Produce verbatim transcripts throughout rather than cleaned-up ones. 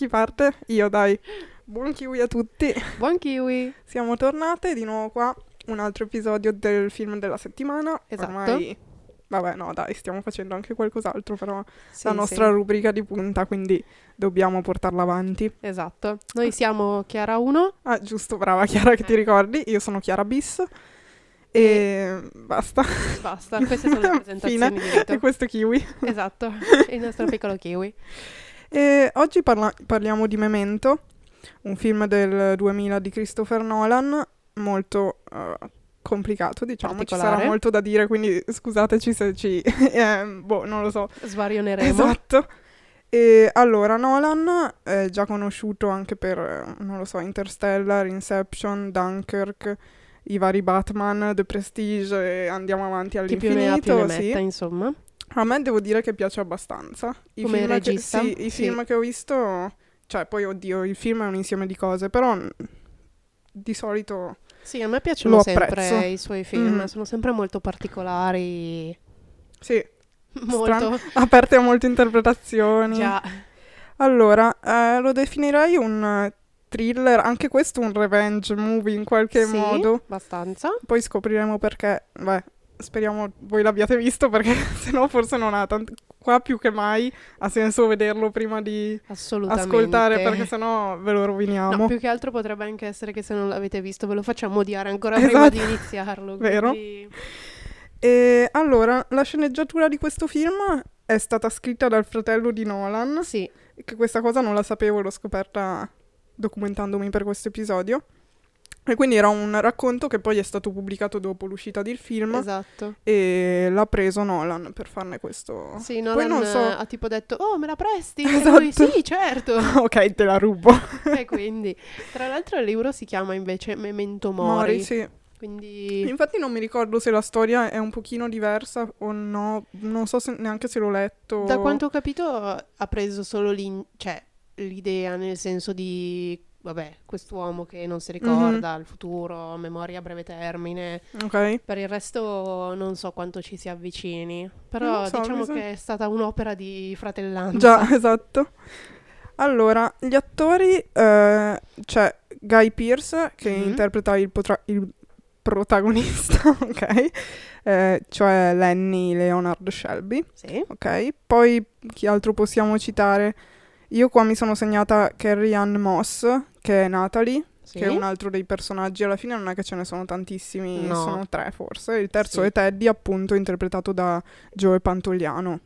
Chi parte? Io, dai. Buon kiwi a tutti. Buon kiwi. Siamo tornate di nuovo qua, un altro episodio del film della settimana. Esatto. Ormai, vabbè, no, dai, stiamo facendo anche qualcos'altro, però sì, la nostra sì. rubrica di punta, quindi dobbiamo portarla avanti. Esatto. Noi siamo Chiara uno. Ah, giusto, brava Chiara che ti ricordi. Io sono Chiara bis. E, e basta. Basta, queste sono le presentazioni. Fine. E questo kiwi. Esatto, il nostro piccolo kiwi. E oggi parla- parliamo di Memento, un film del duemila di Christopher Nolan, molto uh, complicato, diciamo, ci sarà molto da dire, quindi scusateci se ci, eh, boh, non lo so. Svarioneremo. Esatto. E allora, Nolan è già conosciuto anche per, non lo so, Interstellar, Inception, Dunkirk, i vari Batman, The Prestige, e andiamo avanti all'infinito. Chi più ne ha più ne metta, sì. Insomma. A me devo dire che piace abbastanza. I Come film regista? Che, sì, i sì. film che ho visto, cioè poi oddio, il film è un insieme di cose, però di solito sì, a me piacciono sempre i suoi film, mm. sono sempre molto particolari. Sì. Molto. Stran- aperte a molte interpretazioni. Già. Allora, eh, lo definirei un thriller, anche questo un revenge movie in qualche sì, modo. Abbastanza. Poi scopriremo perché, beh, speriamo voi l'abbiate visto perché sennò forse non ha tanto. Qua più che mai ha senso vederlo prima di ascoltare perché sennò ve lo roviniamo. No, più che altro potrebbe anche essere che se non l'avete visto ve lo facciamo odiare ancora esatto. prima di iniziarlo. Vero. Quindi... E allora, la sceneggiatura di questo film è stata scritta dal fratello di Nolan. Sì. Che questa cosa non la sapevo, l'ho scoperta documentandomi per questo episodio, e quindi era un racconto che poi è stato pubblicato dopo l'uscita del film. Esatto. E l'ha preso Nolan per farne questo. Sì, Nolan poi non so... ha tipo detto oh me la presti? Esatto. E lui sì certo. Ok, te la rubo. E quindi tra l'altro il libro si chiama invece Memento Mori, Mori sì. Quindi... Infatti non mi ricordo se la storia è un pochino diversa o no, non so se, neanche se l'ho letto. Da quanto ho capito ha preso solo l'in... cioè l'idea nel senso di, vabbè, quest'uomo che non si ricorda, mm-hmm. il futuro, memoria a breve termine. Ok. Per il resto non so quanto ci si avvicini, però so, diciamo che so. È stata un'opera di fratellanza. Già, esatto. Allora, gli attori, eh, c'è Guy Pearce che mm-hmm. interpreta il, potra- il protagonista, ok? Eh, cioè Lenny Leonard Shelby. Sì. Ok? Poi chi altro possiamo citare? Io qua mi sono segnata Carrie-Anne Moss, che è Natalie, sì. che è un altro dei personaggi. Alla fine non è che ce ne sono tantissimi, no. Sono tre forse. Il terzo sì. è Teddy, appunto, interpretato da Joe Pantoliano.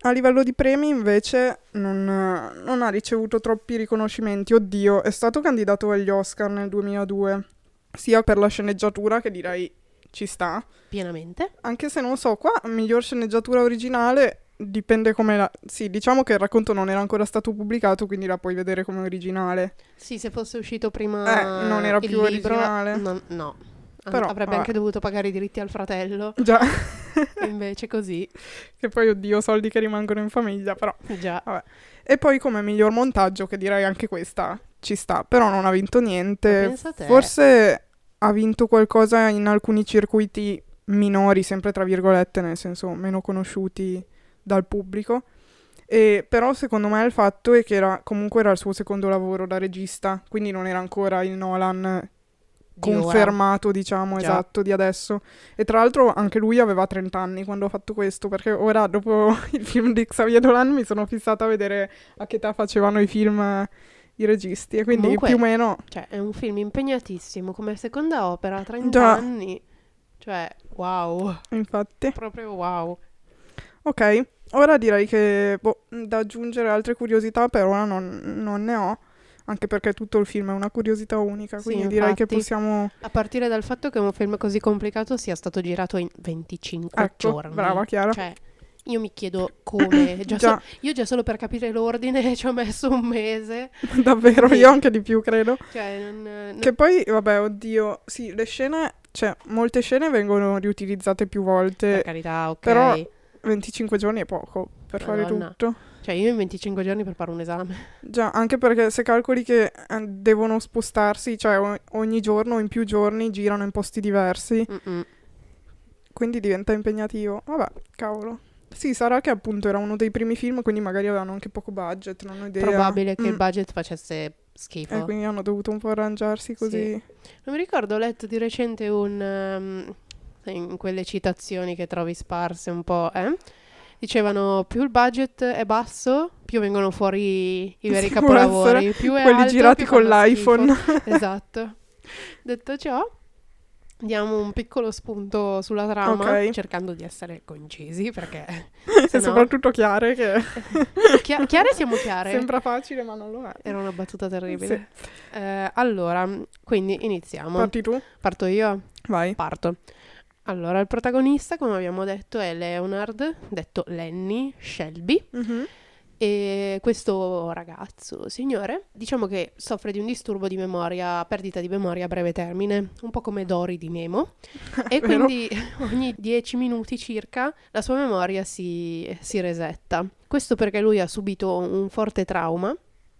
A livello di premi, invece, non, non ha ricevuto troppi riconoscimenti. Oddio, è stato candidato agli Oscar nel duemiladue, sia per la sceneggiatura, che direi ci sta. Pienamente. Anche se non so, qua miglior sceneggiatura originale... Dipende come la... Sì, diciamo che il racconto non era ancora stato pubblicato, quindi la puoi vedere come originale. Sì, se fosse uscito prima eh, non era il più libro, originale. No, no. Però, avrebbe vabbè. Anche dovuto pagare i diritti al fratello. Già. Invece così. Che poi, oddio, soldi che rimangono in famiglia, però. Già. Vabbè. E poi come miglior montaggio, che direi anche questa ci sta, però non ha vinto niente. Pensa a te. Forse ha vinto qualcosa in alcuni circuiti minori, sempre tra virgolette, nel senso meno conosciuti dal pubblico, e però secondo me il fatto è che era comunque era il suo secondo lavoro da regista, quindi non era ancora il Nolan confermato di diciamo Già. Esatto di adesso, e tra l'altro anche lui aveva trenta anni quando ha fatto questo, perché ora dopo il film di Xavier Dolan mi sono fissata a vedere a che età facevano i film i registi, e quindi comunque, più o meno cioè è un film impegnatissimo come seconda opera, trenta Già. anni, cioè wow, infatti proprio wow. Ok, ora direi che boh, da aggiungere altre curiosità per ora non, non ne ho, anche perché tutto il film è una curiosità unica, quindi sì, direi infatti, che possiamo... A partire dal fatto che un film così complicato sia stato girato in venticinque ecco, giorni. Brava Chiara. Cioè, io mi chiedo come, già già. So, io già solo per capire l'ordine ci ho messo un mese. Davvero, sì. Io anche di più credo. Cioè, non, non... Che poi, vabbè, oddio, sì, le scene, cioè molte scene vengono riutilizzate più volte. Per carità, ok. Però... venticinque giorni è poco per Madonna. Fare tutto. Cioè io in venticinque giorni preparo un esame. Già, anche perché se calcoli che eh, devono spostarsi, cioè o- ogni giorno in più giorni girano in posti diversi. Mm-mm. Quindi diventa impegnativo. Vabbè, cavolo. Sì, sarà che appunto era uno dei primi film, quindi magari avevano anche poco budget, non ho idea. Probabile che mm. il budget facesse schifo. E eh, quindi hanno dovuto un po' arrangiarsi così. Sì. Non mi ricordo, ho letto di recente un... Um, in quelle citazioni che trovi sparse un po', eh? Dicevano, più il budget è basso, più vengono fuori i veri sì, capolavori. Più è quelli alto, girati più con l'iPhone. Esatto. Detto ciò... diamo un piccolo spunto sulla trama, okay, cercando di essere concisi, perché... e no... soprattutto chiare, che... Chia- chiare siamo chiare. Sembra facile, ma non lo è. Era una battuta terribile. Sì. Eh, allora, quindi iniziamo. Parti tu? Parto io? Vai. Parto. Allora, il protagonista, come abbiamo detto, è Leonard, detto Lenny Shelby. Mm-hmm. E questo ragazzo, signore, diciamo che soffre di un disturbo di memoria, perdita di memoria a breve termine, un po' come Dory di Nemo, e quindi ogni dieci minuti circa la sua memoria si, si resetta. Questo perché lui ha subito un forte trauma,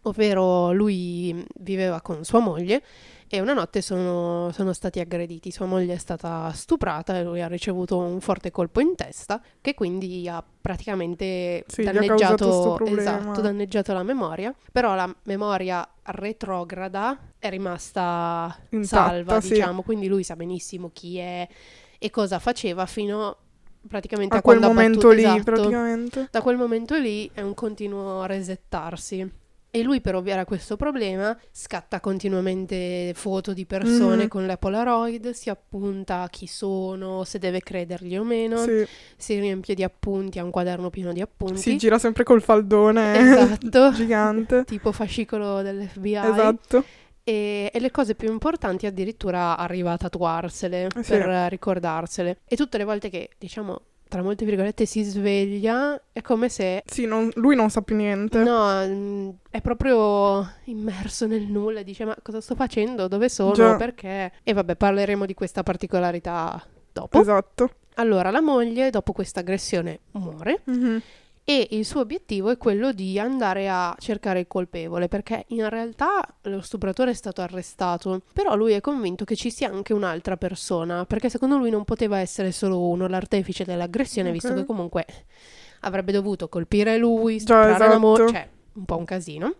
ovvero lui viveva con sua moglie e una notte sono, sono stati aggrediti, sua moglie è stata stuprata e lui ha ricevuto un forte colpo in testa che quindi ha praticamente sì, danneggiato, gli ha esatto, danneggiato la memoria, però la memoria retrograda è rimasta intatta, salva, sì, diciamo, quindi lui sa benissimo chi è e cosa faceva fino praticamente a, a quel momento battuto, lì, esatto, praticamente. Da quel momento lì è un continuo resettarsi. E lui, per ovviare a questo problema, scatta continuamente foto di persone mm-hmm. con la Polaroid, si appunta a chi sono, se deve credergli o meno, sì, si riempie di appunti, ha un quaderno pieno di appunti. Si gira sempre col faldone esatto. gigante. Tipo fascicolo dell'F B I. Esatto. E, e le cose più importanti addirittura arriva a tatuarsele, eh, per sì. ricordarsele. E tutte le volte che, diciamo... tra molte virgolette, si sveglia, è come se... Sì, non, lui non sa più niente. No, è proprio immerso nel nulla, dice, ma cosa sto facendo? Dove sono? Già. Perché? E vabbè, parleremo di questa particolarità dopo. Esatto. Allora, la moglie, dopo questa aggressione, muore. Mm-hmm. E il suo obiettivo è quello di andare a cercare il colpevole, perché in realtà lo stupratore è stato arrestato, però lui è convinto che ci sia anche un'altra persona, perché secondo lui non poteva essere solo uno l'artefice dell'aggressione, okay, visto che comunque avrebbe dovuto colpire lui, stuprare, esatto, la moglie, cioè un po' un casino.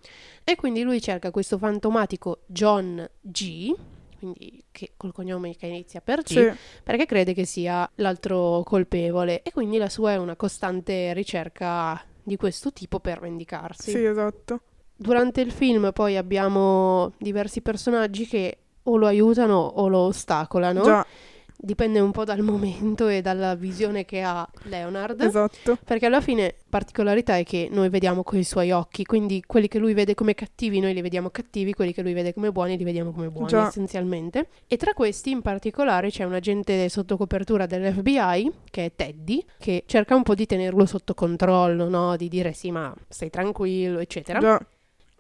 E quindi lui cerca questo fantomatico John G., quindi che, col cognome che inizia per G, sì, perché crede che sia l'altro colpevole, e quindi la sua è una costante ricerca di questo tipo per vendicarsi. Sì, esatto. Durante il film poi abbiamo diversi personaggi che o lo aiutano o lo ostacolano. Già. Dipende un po' dal momento e dalla visione che ha Leonard. Esatto. Perché alla fine, particolarità è che noi vediamo coi suoi occhi, quindi quelli che lui vede come cattivi noi li vediamo cattivi, quelli che lui vede come buoni li vediamo come buoni, già, essenzialmente. E tra questi in particolare c'è un agente sotto copertura dell'F B I, che è Teddy, che cerca un po' di tenerlo sotto controllo, no? Di dire sì, ma stai tranquillo, eccetera. Già.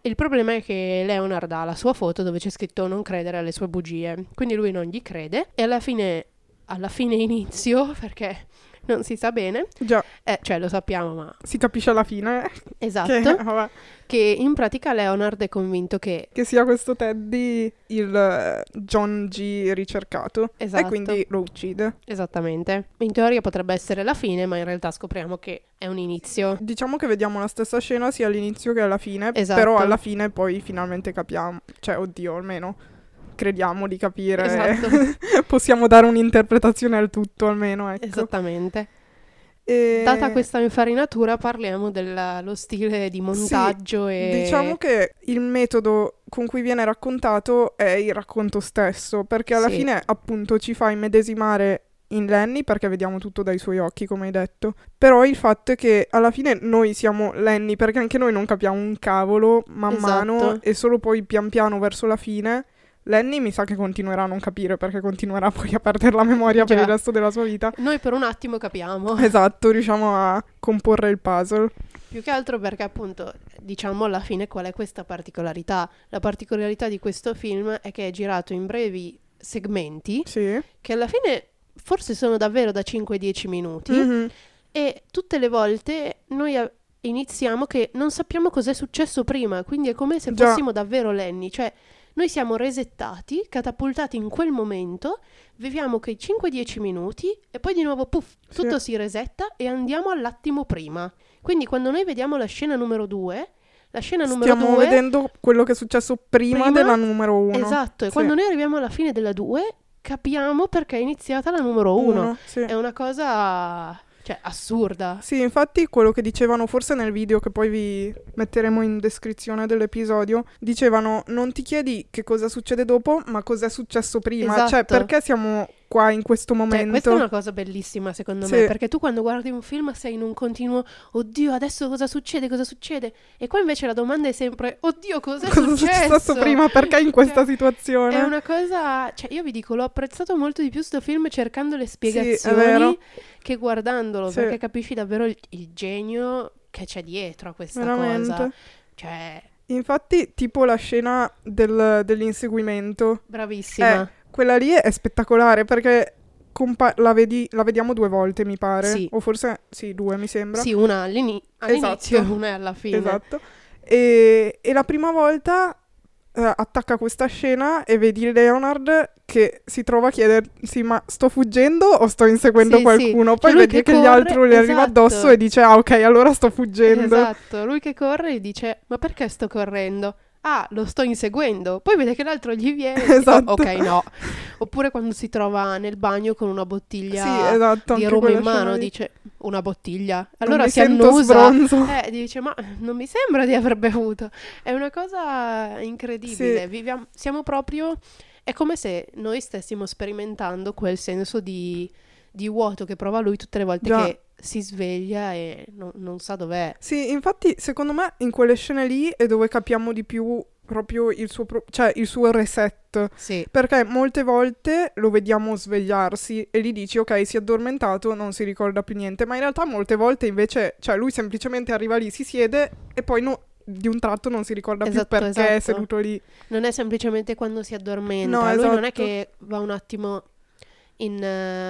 Il problema è che Leonard ha la sua foto dove c'è scritto non credere alle sue bugie, quindi lui non gli crede e alla fine... alla fine inizio, perché non si sa bene. Già. Eh, cioè, lo sappiamo, ma... si capisce alla fine. Esatto. Che, vabbè, che in pratica Leonard è convinto che... che sia questo Teddy il John G ricercato. Esatto. E quindi lo uccide. Esattamente. In teoria potrebbe essere la fine, ma in realtà scopriamo che è un inizio. Diciamo che vediamo la stessa scena sia all'inizio che alla fine. Esatto. Però alla fine poi finalmente capiamo. Cioè, oddio, almeno... crediamo di capire, esatto, possiamo dare un'interpretazione al tutto almeno, ecco. Esattamente. E... data questa infarinatura parliamo dello stile di montaggio, sì, e... diciamo che il metodo con cui viene raccontato è il racconto stesso, perché alla sì. fine appunto ci fa immedesimare in Lenny, perché vediamo tutto dai suoi occhi, come hai detto. Però il fatto è che alla fine noi siamo Lenny, perché anche noi non capiamo un cavolo man esatto. mano, e solo poi pian piano verso la fine... Lenny mi sa che continuerà a non capire, perché continuerà poi a perdere la memoria, cioè, per il resto della sua vita. Noi per un attimo capiamo. Esatto, riusciamo a comporre il puzzle. Più che altro perché appunto, diciamo alla fine qual è questa particolarità? La particolarità di questo film è che è girato in brevi segmenti, sì, che alla fine forse sono davvero da cinque a dieci minuti, mm-hmm, e tutte le volte noi... A- iniziamo che non sappiamo cos'è successo prima, quindi è come se Già. fossimo davvero Lenny, cioè Noi siamo resettati, catapultati in quel momento, viviamo quei cinque dieci minuti e poi di nuovo puff, tutto sì. si resetta e andiamo all'attimo prima. Quindi quando noi vediamo la scena numero due, la scena numero stiamo due, vedendo quello che è successo prima, prima della numero uno. Esatto, e sì. quando noi arriviamo alla fine della due capiamo perché è iniziata la numero uno. Sì. È una cosa... cioè, assurda. Sì, infatti quello che dicevano forse nel video che poi vi metteremo in descrizione dell'episodio, dicevano non ti chiedi che cosa succede dopo, ma cos'è successo prima. Esatto. Cioè, perché siamo qua in questo momento. Cioè, questa è una cosa bellissima secondo sì. me, perché tu quando guardi un film sei in un continuo oddio adesso cosa succede, cosa succede, e qua invece la domanda è sempre oddio cosa è successo prima, perché in questa situazione. È una cosa, cioè io vi dico, l'ho apprezzato molto di più sto film cercando le spiegazioni sì, è vero. che guardandolo sì. perché capisci davvero il, il genio che c'è dietro a questa veramente. cosa. Cioè infatti tipo la scena del, dell'inseguimento bravissima è, quella lì è spettacolare perché compa- la, vedi- la vediamo due volte, mi pare. Sì. O forse, sì, due, mi sembra. Sì, una all'ini- all'inizio e esatto. una alla fine. Esatto. E, e la prima volta eh, attacca questa scena e vedi Leonard che si trova a chiedersi ma sto fuggendo o sto inseguendo sì, qualcuno? Sì. Poi vedi che, che corre, gli altri esatto. gli arriva addosso e dice ah ok, allora sto fuggendo. Esatto, lui che corre e dice ma perché sto correndo? Ah, lo sto inseguendo. Poi vede che l'altro gli viene. Esatto. Oh, ok, no. Oppure quando si trova nel bagno con una bottiglia sì, esatto, di rum in mano, dice una bottiglia. Allora si annusa. Eh, dice ma non mi sembra di aver bevuto. È una cosa incredibile. Sì. Viviamo, siamo proprio... È come se noi stessimo sperimentando quel senso di, di vuoto che prova lui tutte le volte Già. che... si sveglia e no, non sa dov'è. Sì, infatti secondo me in quelle scene lì è dove capiamo di più proprio il suo, pro- cioè il suo reset. Sì. Perché molte volte lo vediamo svegliarsi e gli dici ok, si è addormentato, non si ricorda più niente, ma in realtà molte volte invece, cioè lui semplicemente arriva lì, si siede e poi no, di un tratto non si ricorda esatto, più perché esatto. è seduto lì. Non è semplicemente quando si addormenta, no, lui esatto. non è che va un attimo... in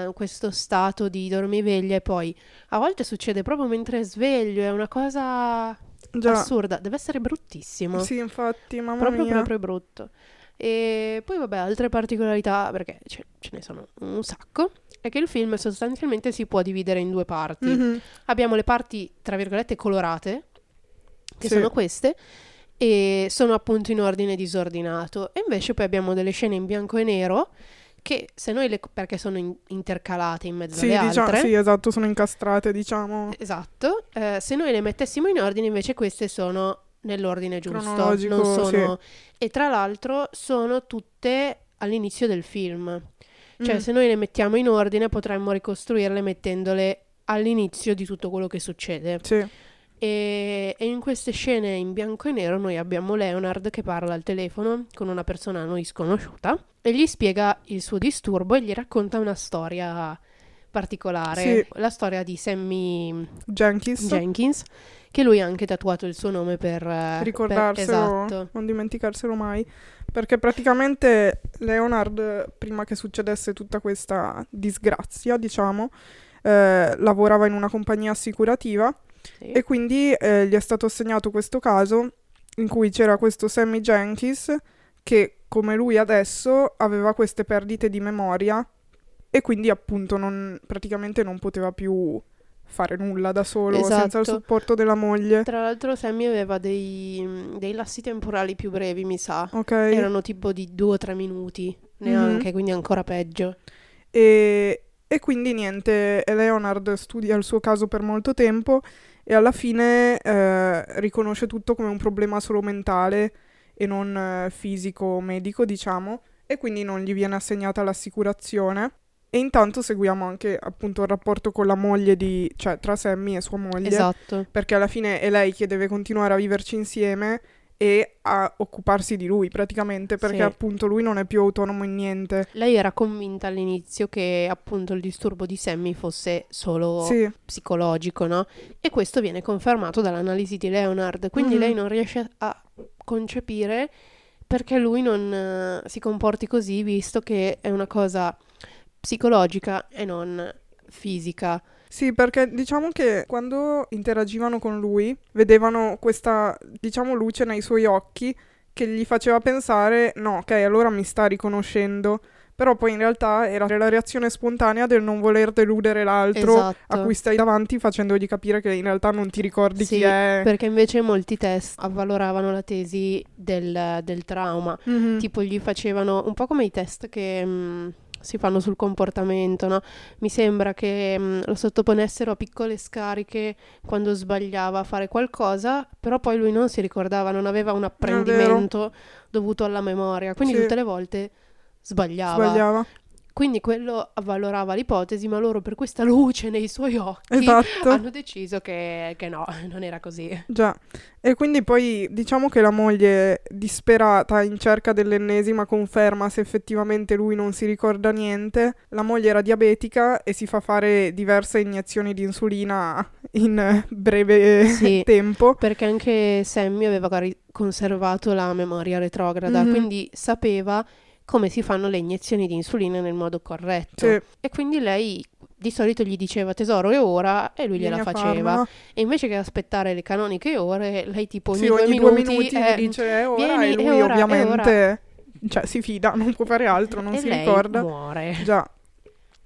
uh, questo stato di dormiveglia e poi a volte succede proprio mentre sveglio, è una cosa Già. assurda, deve essere bruttissimo. Sì, infatti, mamma proprio, mia. Proprio brutto. E poi vabbè, altre particolarità, perché ce, ce ne sono un sacco, è che il film sostanzialmente si può dividere in due parti. Mm-hmm. Abbiamo le parti, tra virgolette, colorate, che sì. sono queste, e sono appunto in ordine disordinato. E invece poi abbiamo delle scene in bianco e nero, che se noi le, perché sono in, intercalate in mezzo sì, alle diciamo, altre sì esatto sono incastrate diciamo esatto eh, se noi le mettessimo in ordine invece queste sono nell'ordine giusto, non sono sì. e tra l'altro sono tutte all'inizio del film, cioè mm. se noi le mettiamo in ordine potremmo ricostruirle mettendole all'inizio di tutto quello che succede sì. E, e in queste scene in bianco e nero noi abbiamo Leonard che parla al telefono con una persona a noi sconosciuta e gli spiega il suo disturbo e gli racconta una storia particolare, sì. la storia di Sammy Jankis. Jankis, che lui ha anche tatuato il suo nome per... ricordarselo, per, esatto. non dimenticarselo mai, perché praticamente Leonard, prima che succedesse tutta questa disgrazia, diciamo, eh, lavorava in una compagnia assicurativa. Sì. E quindi eh, gli è stato assegnato questo caso in cui c'era questo Sammy Jankis che, come lui adesso, aveva queste perdite di memoria e quindi appunto non, praticamente non poteva più fare nulla da solo esatto. senza il supporto della moglie. Tra l'altro Sammy aveva dei, dei lassi temporali più brevi, mi sa. Okay. Erano tipo di due o tre minuti, neanche, mm-hmm. quindi ancora peggio. E, e quindi niente, Leonard studia il suo caso per molto tempo e alla fine eh, riconosce tutto come un problema solo mentale e non eh, fisico o medico, diciamo, e quindi non gli viene assegnata l'assicurazione. E intanto seguiamo anche appunto il rapporto con la moglie di, cioè tra Sammy e sua moglie, esatto. perché alla fine è lei che deve continuare a viverci insieme e a occuparsi di lui praticamente, perché sì. appunto lui non è più autonomo in niente. Lei era convinta all'inizio che appunto il disturbo di Sammy fosse solo sì. psicologico, no? E questo viene confermato dall'analisi di Leonard, quindi mm. lei non riesce a concepire perché lui non si comporti così, visto che è una cosa psicologica e non fisica. Sì, perché diciamo che quando interagivano con lui vedevano questa, diciamo, luce nei suoi occhi che gli faceva pensare no, ok, allora mi sta riconoscendo, però poi in realtà era la reazione spontanea del non voler deludere l'altro, esatto, a cui stai davanti, facendogli capire che in realtà non ti ricordi sì, chi è. Perché invece molti test avvaloravano la tesi del, del trauma, mm-hmm. tipo gli facevano un po' come i test che... Mh, si fanno sul comportamento, no? Mi sembra che mh, lo sottoponessero a piccole scariche quando sbagliava a fare qualcosa, però poi lui non si ricordava, non aveva un apprendimento dovuto alla memoria, quindi sì. tutte le volte sbagliava. sbagliava. Quindi quello avvalorava l'ipotesi, ma loro per questa luce nei suoi occhi esatto. hanno deciso che, che no, non era così. Già, e quindi poi diciamo che la moglie, disperata in cerca dell'ennesima conferma se effettivamente lui non si ricorda niente, la moglie era diabetica e si fa fare diverse iniezioni di insulina in breve sì, tempo. Perché anche Sammy aveva conservato la memoria retrograda, mm-hmm. quindi sapeva... come si fanno le iniezioni di insulina nel modo corretto. Sì. E quindi lei di solito gli diceva tesoro è ora e lui Vieni gliela faceva. Farla. E invece che aspettare le canoniche ore, lei tipo ogni, sì, due, ogni minuti, due minuti eh, gli dice è ora vieni, e lui è ora, ovviamente è cioè, si fida, non può fare altro, non e si lei ricorda. Muore. Già.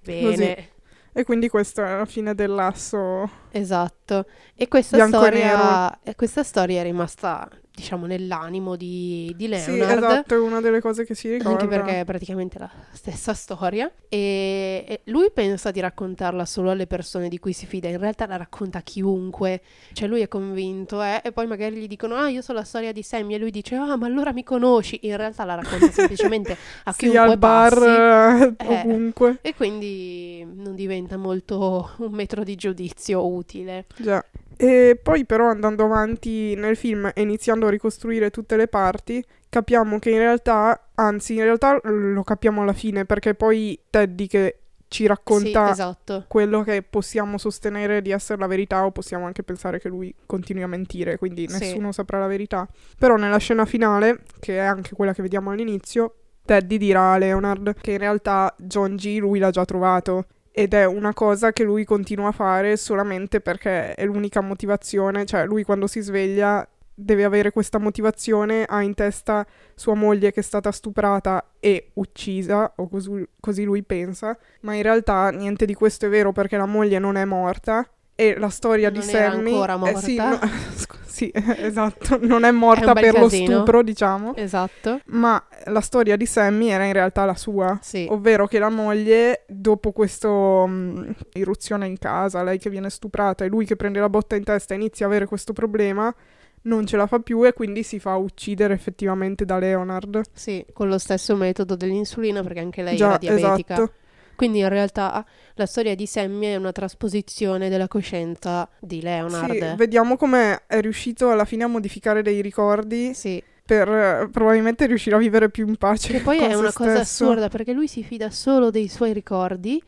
Bene. Così. E quindi questa è la fine dell'asso. Esatto. E questa storia, e questa storia è rimasta... diciamo nell'animo di, di Leonard. Sì, esatto, è una delle cose che si ricorda. Anche perché è praticamente la stessa storia. E, e lui pensa di raccontarla solo alle persone di cui si fida, in realtà la racconta a chiunque. Cioè lui è convinto, eh, e poi magari gli dicono, ah, io so la storia di Sammy, e lui dice, ah, ma allora mi conosci. In realtà la racconta semplicemente a sì, chiunque al bar, passi. Eh, ovunque. E quindi non diventa molto un metro di giudizio utile. Già. E poi però andando avanti nel film e iniziando a ricostruire tutte le parti, capiamo che in realtà, anzi in realtà lo capiamo alla fine, perché poi Teddy che ci racconta sì, esatto. quello che possiamo sostenere di essere la verità, o possiamo anche pensare che lui continui a mentire, quindi nessuno sì. saprà la verità. Però nella scena finale, che è anche quella che vediamo all'inizio, Teddy dirà a Leonard che in realtà John G. lui l'ha già trovato. Ed è una cosa che lui continua a fare solamente perché è l'unica motivazione, cioè lui quando si sveglia deve avere questa motivazione, ha in testa sua moglie che è stata stuprata e uccisa, o cos- così lui pensa, ma in realtà niente di questo è vero perché la moglie non è morta e la storia non di Sammy... Non era ancora morta. Eh, sì, no, scu- sì, esatto, non è morta è per casino. Lo stupro, diciamo. Esatto. Ma la storia di Sammy era in realtà la sua, sì. ovvero che la moglie, dopo questa um, irruzione in casa, lei che viene stuprata e lui che prende la botta in testa e inizia a avere questo problema, non ce la fa più e quindi si fa uccidere effettivamente da Leonard. Sì, con lo stesso metodo dell'insulina perché anche lei Già, era diabetica. Esatto. Quindi in realtà la storia di Sammy è una trasposizione della coscienza di Leonard. Sì, vediamo come è riuscito alla fine a modificare dei ricordi sì. per probabilmente riuscire a vivere più in pace. Che poi è una stesso. cosa assurda perché lui si fida solo dei suoi ricordi,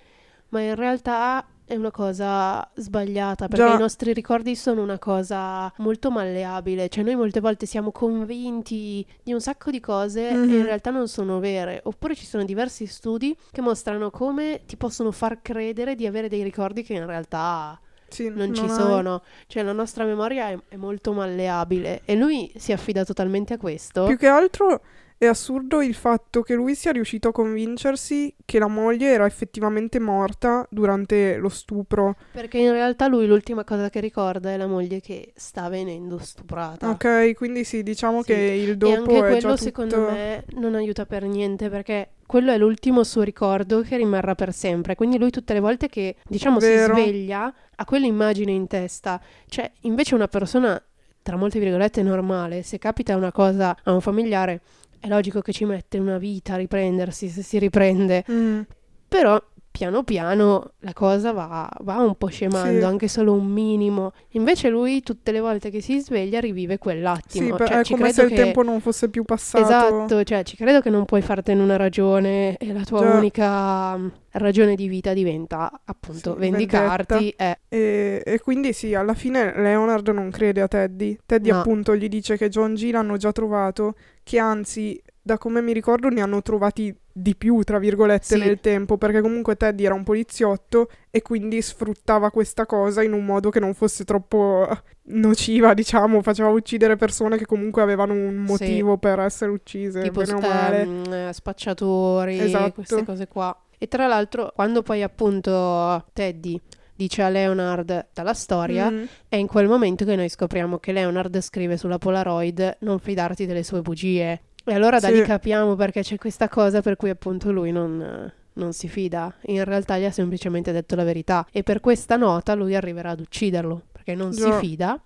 ma in realtà è una cosa sbagliata perché Già. i nostri ricordi sono una cosa molto malleabile, cioè noi molte volte siamo convinti di un sacco di cose mm-hmm. e in realtà non sono vere, oppure ci sono diversi studi che mostrano come ti possono far credere di avere dei ricordi che in realtà sì, non ci non sono hai. Cioè la nostra memoria è, è molto malleabile e lui si affida totalmente a questo. Più che altro è assurdo il fatto che lui sia riuscito a convincersi che la moglie era effettivamente morta durante lo stupro. Perché in realtà lui l'ultima cosa che ricorda è la moglie che sta venendo stuprata. Ok, quindi sì, diciamo sì. che il dopo è già tutto... E anche quello secondo me non aiuta per niente perché... quello è l'ultimo suo ricordo che rimarrà per sempre, quindi lui tutte le volte che, diciamo, Vero. si sveglia ha quell'immagine in testa. Cioè, invece una persona, tra molte virgolette, normale, se capita una cosa a un familiare, è logico che ci mette una vita a riprendersi, se si riprende. Mm. Però, piano piano, la cosa va, va un po' scemando, sì. anche solo un minimo. Invece lui, tutte le volte che si sveglia, rivive quell'attimo. Sì, per, cioè, è ci come credo se che... il tempo non fosse più passato. Esatto, cioè, ci credo che non puoi fartene una ragione e la tua Già. unica... ragione di vita diventa appunto sì, vendicarti eh. e, e quindi sì, alla fine Leonard non crede a Teddy Teddy no. appunto gli dice che John G. l'hanno già trovato, che anzi da come mi ricordo ne hanno trovati di più, tra virgolette, sì. nel tempo, perché comunque Teddy era un poliziotto e quindi sfruttava questa cosa in un modo che non fosse troppo nociva, diciamo, faceva uccidere persone che comunque avevano un motivo sì. per essere uccise, tipo bene o male. Um, spacciatori, esatto. queste cose qua. E tra l'altro, quando poi appunto Teddy dice a Leonard dalla storia, mm. è in quel momento che noi scopriamo che Leonard scrive sulla Polaroid "non fidarti delle sue bugie". E allora da sì. lì capiamo perché c'è questa cosa per cui appunto lui non, non si fida. In realtà gli ha semplicemente detto la verità. E per questa nota lui arriverà ad ucciderlo, perché non Già. si fida.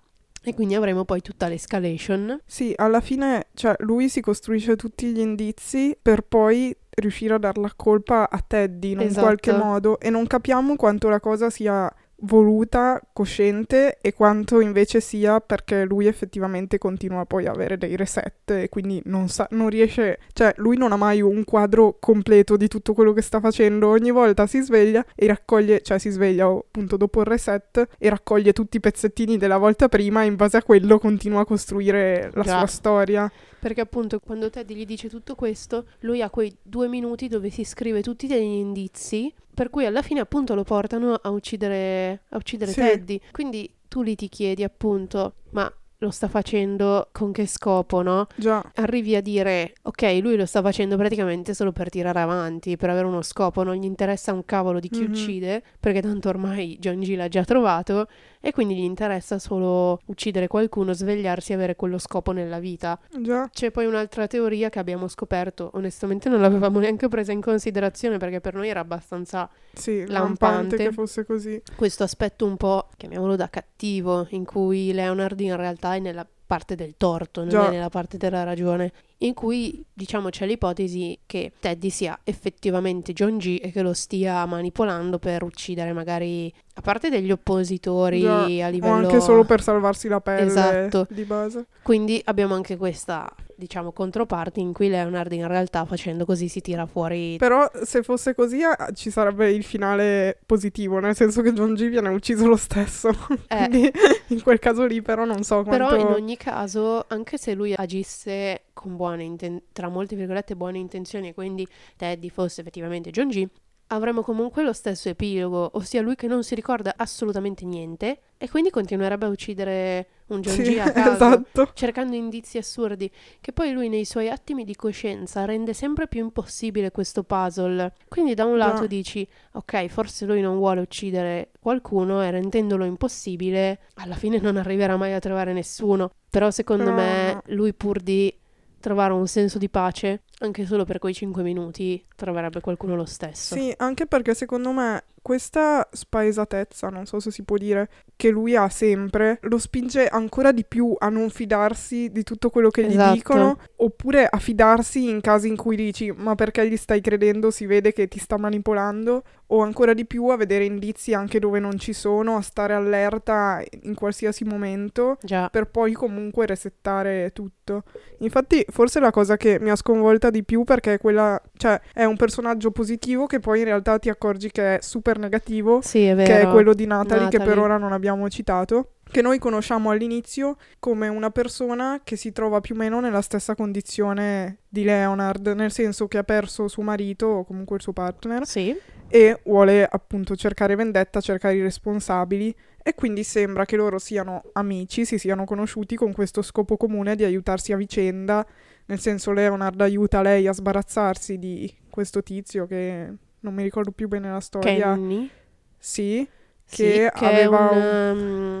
E quindi avremo poi tutta l'escalation. Sì, alla fine, cioè, lui si costruisce tutti gli indizi per poi riuscire a dar la colpa a Teddy in esatto. un qualche modo. E non capiamo quanto la cosa sia voluta, cosciente, e quanto invece sia perché lui effettivamente continua poi a avere dei reset e quindi non sa, non riesce, cioè lui non ha mai un quadro completo di tutto quello che sta facendo, ogni volta si sveglia e raccoglie, cioè si sveglia appunto dopo il reset e raccoglie tutti i pezzettini della volta prima e in base a quello continua a costruire la Già. sua storia. Perché appunto quando Teddy gli dice tutto questo, lui ha quei due minuti dove si scrive tutti degli indizi, per cui alla fine appunto lo portano a uccidere, a uccidere sì. Teddy. Quindi tu lì ti chiedi appunto, ma lo sta facendo con che scopo, no? Già. Arrivi a dire, ok, lui lo sta facendo praticamente solo per tirare avanti, per avere uno scopo, non gli interessa un cavolo di chi mm-hmm. uccide, perché tanto ormai John G l'ha già trovato, e quindi gli interessa solo uccidere qualcuno, svegliarsi e avere quello scopo nella vita. Già. C'è poi un'altra teoria che abbiamo scoperto, onestamente non l'avevamo neanche presa in considerazione, perché per noi era abbastanza sì, lampante, lampante che fosse così. Questo aspetto un po', chiamiamolo da cattivo, in cui Leonard in realtà è nella parte del torto, non Già. è nella parte della ragione, in cui diciamo c'è l'ipotesi che Teddy sia effettivamente John G e che lo stia manipolando per uccidere magari a parte degli oppositori Già. a livello... o anche solo per salvarsi la pelle esatto. di base. Quindi abbiamo anche questa, diciamo, controparte in cui Leonard in realtà facendo così si tira fuori. Però se fosse così ci sarebbe il finale positivo, nel senso che John G viene ucciso lo stesso. Eh. Quindi in quel caso lì però non so quanto... Però in ogni caso, anche se lui agisse con buone inten- tra molte virgolette buone intenzioni e quindi Teddy fosse effettivamente John G, avremo comunque lo stesso epilogo, ossia lui che non si ricorda assolutamente niente e quindi continuerebbe a uccidere un John G sì, a caso, esatto. cercando indizi assurdi, che poi lui nei suoi attimi di coscienza rende sempre più impossibile questo puzzle. Quindi da un lato no. dici, ok, forse lui non vuole uccidere qualcuno e rendendolo impossibile alla fine non arriverà mai a trovare nessuno, però secondo no. me lui pur di trovare un senso di pace, anche solo per quei cinque minuti, troverebbe qualcuno lo stesso. Sì, anche perché secondo me questa spaesatezza, non so se si può dire, che lui ha sempre, lo spinge ancora di più a non fidarsi di tutto quello che esatto. gli dicono, oppure a fidarsi in casi in cui dici ma perché gli stai credendo, si vede che ti sta manipolando, o ancora di più a vedere indizi anche dove non ci sono, a stare allerta in qualsiasi momento, Già. per poi comunque resettare tutto. Infatti forse la cosa che mi ha sconvolta di più, perché quella, cioè, è un personaggio positivo che poi in realtà ti accorgi che è super negativo, sì, è vero. Che è quello di Natalie, Natalie, che per ora non abbiamo citato, che noi conosciamo all'inizio come una persona che si trova più o meno nella stessa condizione di Leonard, nel senso che ha perso suo marito o comunque il suo partner, sì. e vuole appunto cercare vendetta, cercare i responsabili, e quindi sembra che loro siano amici, si siano conosciuti con questo scopo comune di aiutarsi a vicenda, nel senso Leonard aiuta lei a sbarazzarsi di questo tizio che non mi ricordo più bene la storia. Kenny? Sì. Che, sì, che aveva un, un,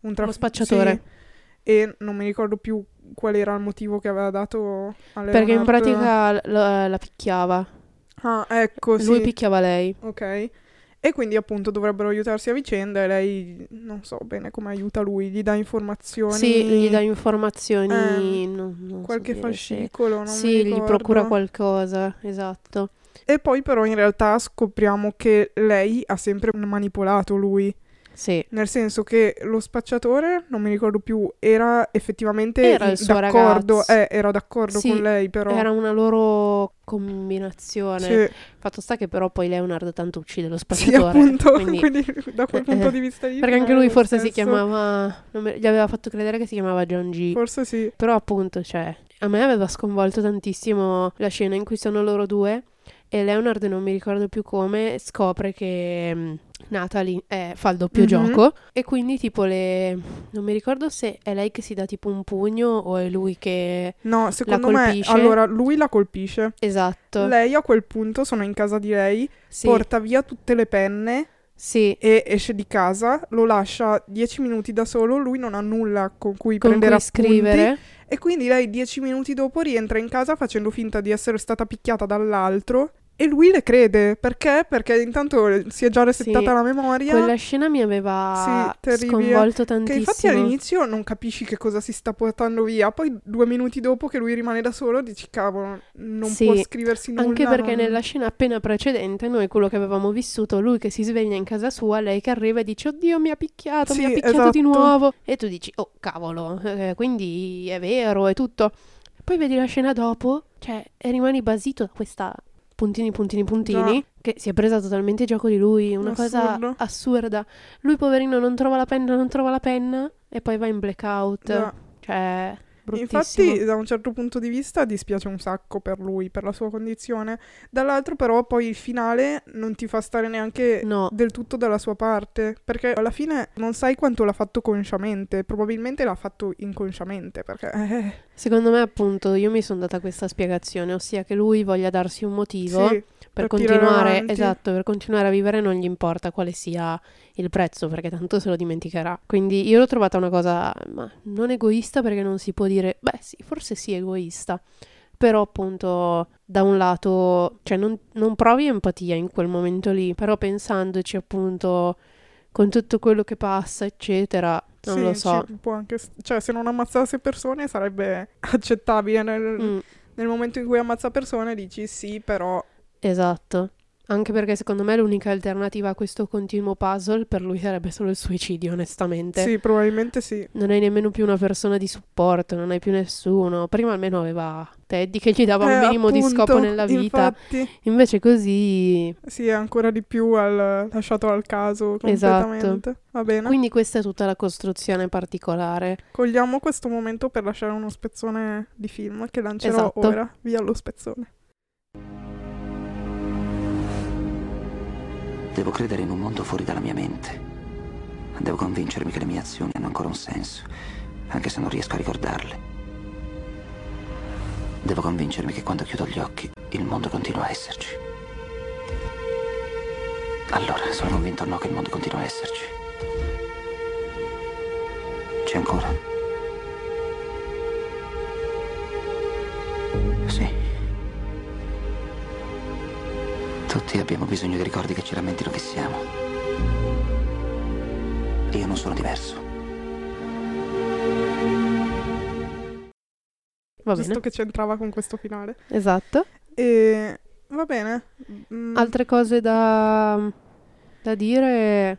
un traf- uno spacciatore sì, e non mi ricordo più qual era il motivo che aveva dato a Leonard. Perché in pratica la, la picchiava. Ah, ecco, lui sì. picchiava lei. Ok. E quindi appunto dovrebbero aiutarsi a vicenda e lei, non so bene come aiuta lui, gli dà informazioni. Sì, gli dà informazioni. Eh, non, non qualche so fascicolo, non sì, mi ricordo. Sì, gli procura qualcosa, esatto. E poi però in realtà scopriamo che lei ha sempre manipolato lui. Sì. Nel senso che lo spacciatore, non mi ricordo più, era effettivamente era il suo d'accordo, ragazzo. Eh, era d'accordo sì, con lei però. Era una loro combinazione. Sì. Fatto sta che però poi Leonardo tanto uccide lo spacciatore. Sì, appunto, quindi, quindi da quel eh, punto di vista lì. Perché anche lui forse stesso. si chiamava, non mi, gli aveva fatto credere che si chiamava John G. Forse sì. Però appunto, cioè, a me aveva sconvolto tantissimo la scena in cui sono loro due e Leonard, non mi ricordo più come, scopre che Natalie eh, fa il doppio mm-hmm. gioco, e quindi tipo le... non mi ricordo se è lei che si dà tipo un pugno o è lui che no, secondo la colpisce. Me, allora lui la colpisce. Esatto. Lei a quel punto, sono in casa di lei, sì. porta via tutte le penne. Sì. E esce di casa, lo lascia dieci minuti da solo, lui non ha nulla con cui con prendere cui appunti scrivere. E quindi lei dieci minuti dopo rientra in casa facendo finta di essere stata picchiata dall'altro, e lui le crede. Perché? Perché intanto si è già resettata sì. la memoria. Quella scena mi aveva sì, sconvolto tantissimo. Che infatti all'inizio non capisci che cosa si sta portando via, poi due minuti dopo che lui rimane da solo dici cavolo, non sì. può scriversi nulla. Anche perché non... nella scena appena precedente noi quello che avevamo vissuto, lui che si sveglia in casa sua, lei che arriva e dice oddio mi ha picchiato, sì, mi ha picchiato esatto. di nuovo. E tu dici oh cavolo, eh, quindi è vero, è tutto. Poi vedi la scena dopo, cioè, e rimani basito da questa... puntini, puntini, puntini, no. che si è presa totalmente gioco di lui, una Assurdo. cosa assurda. Lui poverino non trova la penna, non trova la penna e poi va in blackout, no. cioè bruttissimo. Infatti da un certo punto di vista dispiace un sacco per lui, per la sua condizione, dall'altro però poi il finale non ti fa stare neanche no. del tutto dalla sua parte, perché alla fine non sai quanto l'ha fatto consciamente, probabilmente l'ha fatto inconsciamente, perché eh. secondo me appunto io mi sono data questa spiegazione, ossia che lui voglia darsi un motivo sì, per, per continuare esatto per continuare a vivere, non gli importa quale sia il prezzo perché tanto se lo dimenticherà. Quindi io l'ho trovata una cosa ma non egoista, perché non si può dire, beh sì, forse sì egoista, però appunto da un lato, cioè non, non provi empatia in quel momento lì, però pensandoci appunto con tutto quello che passa eccetera, non sì, lo so ci può anche, cioè se non ammazzasse persone sarebbe accettabile, nel, mm. nel momento in cui ammazza persone dici sì però esatto. Anche perché secondo me l'unica alternativa a questo continuo puzzle per lui sarebbe solo il suicidio, onestamente. Sì, probabilmente sì. Non hai nemmeno più una persona di supporto, non hai più nessuno. Prima almeno aveva Teddy che gli dava eh, un minimo appunto, di scopo nella vita. Infatti. Invece così... Sì, è ancora di più al... lasciato al caso completamente. Esatto. Va bene. Quindi questa è tutta la costruzione particolare. Cogliamo questo momento per lasciare uno spezzone di film che lancerò esatto. ora. Via lo spezzone. Devo credere in un mondo fuori dalla mia mente. Devo convincermi che le mie azioni hanno ancora un senso, anche se non riesco a ricordarle. Devo convincermi che quando chiudo gli occhi il mondo continua a esserci. Allora, sono convinto o no che il mondo continua a esserci? C'è ancora? Sì. Tutti abbiamo bisogno di ricordi che ci rammentino chi siamo. Io non sono diverso. Va bene. Giusto che c'entrava con questo finale. Esatto. E va bene. Mm. Altre cose da, da dire...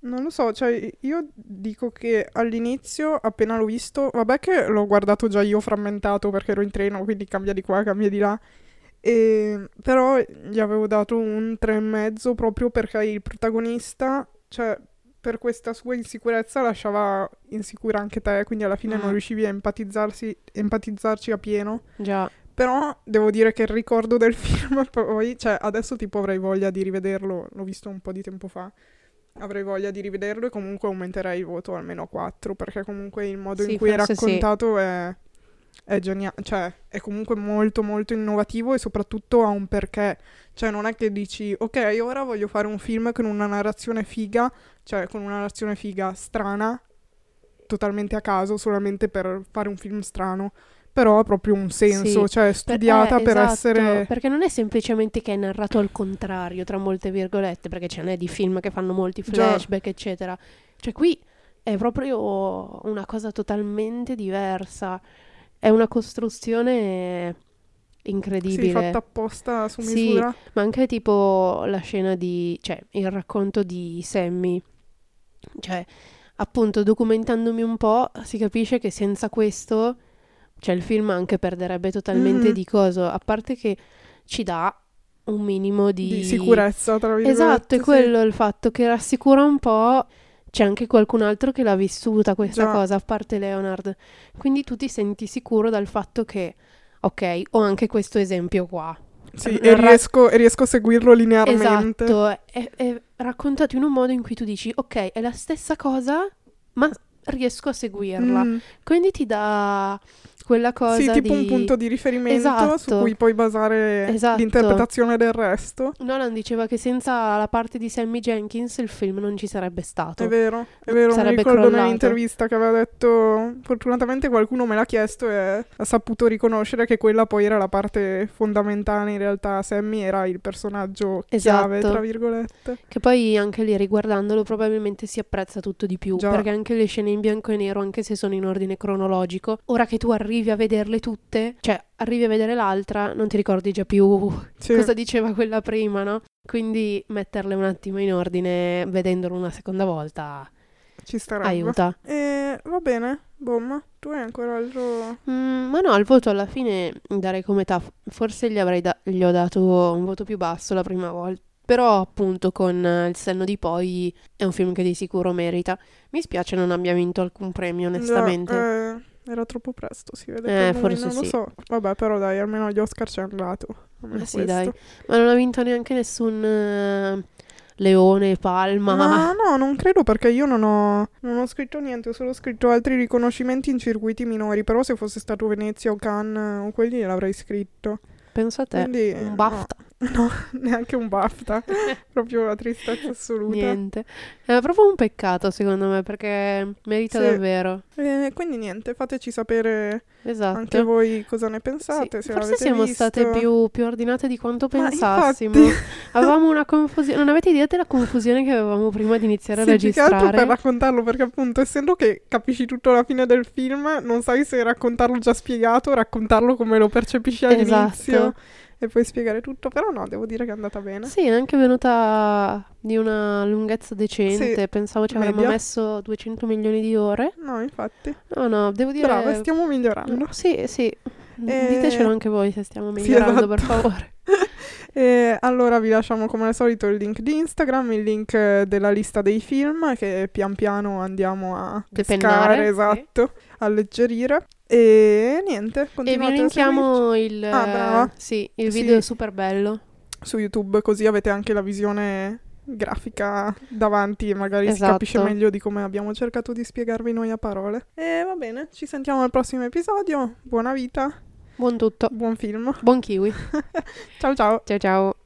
Non lo so, cioè io dico che all'inizio appena l'ho visto... Vabbè che l'ho guardato già io frammentato perché ero in treno, quindi cambia di qua, cambia di là... E, però gli avevo dato un tre e mezzo proprio perché il protagonista, cioè per questa sua insicurezza lasciava insicura anche te, quindi alla fine mm. non riuscivi a empatizzarsi, empatizzarci a pieno. Già. Però devo dire che il ricordo del film poi, cioè adesso tipo avrei voglia di rivederlo, l'ho visto un po' di tempo fa, avrei voglia di rivederlo e comunque aumenterei il voto almeno a quattro, perché comunque il modo sì, in cui è raccontato sì. è... È geniale, cioè è comunque molto molto innovativo e soprattutto ha un perché, cioè non è che dici ok ora voglio fare un film con una narrazione figa, cioè con una narrazione figa strana, totalmente a caso, solamente per fare un film strano, però ha proprio un senso, sì, cioè è studiata per, eh, per esatto, essere... Perché non è semplicemente che è narrato al contrario, tra molte virgolette, perché ce n'è di film che fanno molti flashback Già. eccetera, cioè qui è proprio una cosa totalmente diversa. È una costruzione incredibile. Sì, fatta apposta su misura. Sì, ma anche tipo la scena di... Cioè, il racconto di Sammy. Cioè, appunto, documentandomi un po', si capisce che senza questo... Cioè, il film anche perderebbe totalmente mm. di coso. A parte che ci dà un minimo di... Di sicurezza, tra virgolette. Esatto, è sì. quello il fatto che rassicura un po'... C'è anche qualcun altro che l'ha vissuta questa Già. cosa, a parte Leonard. Quindi tu ti senti sicuro dal fatto che, ok, ho anche questo esempio qua. Sì, e riesco, e riesco a seguirlo linearmente. Esatto, è, è raccontato in un modo in cui tu dici, ok, è la stessa cosa, ma riesco a seguirla. Mm. Quindi ti dà quella cosa di... Sì, tipo di... un punto di riferimento, esatto, su cui puoi basare, esatto, l'interpretazione del resto. Nolan diceva che senza la parte di Sammy Jankis il film non ci sarebbe stato. È vero, è vero, sarebbe mi ricordo crollato. Nell'intervista che aveva detto, fortunatamente qualcuno me l'ha chiesto e ha saputo riconoscere che quella poi era la parte fondamentale, in realtà Sammy era il personaggio chiave, esatto, tra virgolette. Che poi anche lì, riguardandolo, probabilmente si apprezza tutto di più. Già. Perché anche le scene in bianco e nero, anche se sono in ordine cronologico, ora che tu arrivi a vederle tutte, cioè arrivi a vedere l'altra, non ti ricordi già più, sì, cosa diceva quella prima, no? Quindi metterle un attimo in ordine, vedendolo una seconda volta, ci starebbe. Aiuta. Eh, va bene, bomba. Tu hai ancora altro... Mm, ma no, al voto alla fine darei come metà. Forse gli, avrei da- gli ho dato un voto più basso la prima volta. Però appunto con il senno di poi è un film che di sicuro merita. Mi spiace non abbia vinto alcun premio, onestamente. No, eh... Era troppo presto, si vede. Eh, forse non sì. lo so. Vabbè, però dai, almeno gli Oscar ci hanno dato. Ma sì, dai. Ma non ha vinto neanche nessun uh, Leone, Palma. No, no, non credo, perché io non ho, non ho scritto niente, ho solo scritto altri riconoscimenti in circuiti minori. Però se fosse stato Venezia o Cannes o quelli l'avrei scritto. Pensa a te. Quindi, un BAFTA. No, no, neanche un BAFTA. Proprio una tristezza assoluta. Niente. È proprio un peccato, secondo me, perché merita, sì, davvero. Eh, quindi niente, fateci sapere, esatto, anche voi cosa ne pensate. Sì. Se Forse siamo visto. state più, più ordinate di quanto pensassimo. Avevamo una confusione. Non avete idea della confusione che avevamo prima di iniziare, sì, a registrare? Sì, più che altro per raccontarlo, perché appunto, essendo che capisci tutto alla fine del film, non sai se raccontarlo già spiegato o raccontarlo come lo percepisci all'inizio. Esatto. E puoi spiegare tutto, però no, devo dire che è andata bene. Sì, è anche venuta di una lunghezza decente, sì, pensavo ci avremmo messo duecento milioni di ore. No, infatti. No, no, devo dire... Brava, stiamo migliorando. Sì, sì, e... ditecelo anche voi se stiamo migliorando, sì, esatto, per favore. E allora vi lasciamo come al solito il link di Instagram, il link della lista dei film, che pian piano andiamo a pescare, esatto, sì, alleggerire. E niente, continuate. E vi linkiamo il, ah, sì, il video, sì, super bello su YouTube, così avete anche la visione grafica davanti e magari, esatto, si capisce meglio di come abbiamo cercato di spiegarvi noi a parole. E va bene, ci sentiamo al prossimo episodio. Buona vita, buon tutto, buon film, buon kiwi. Ciao ciao. Ciao ciao.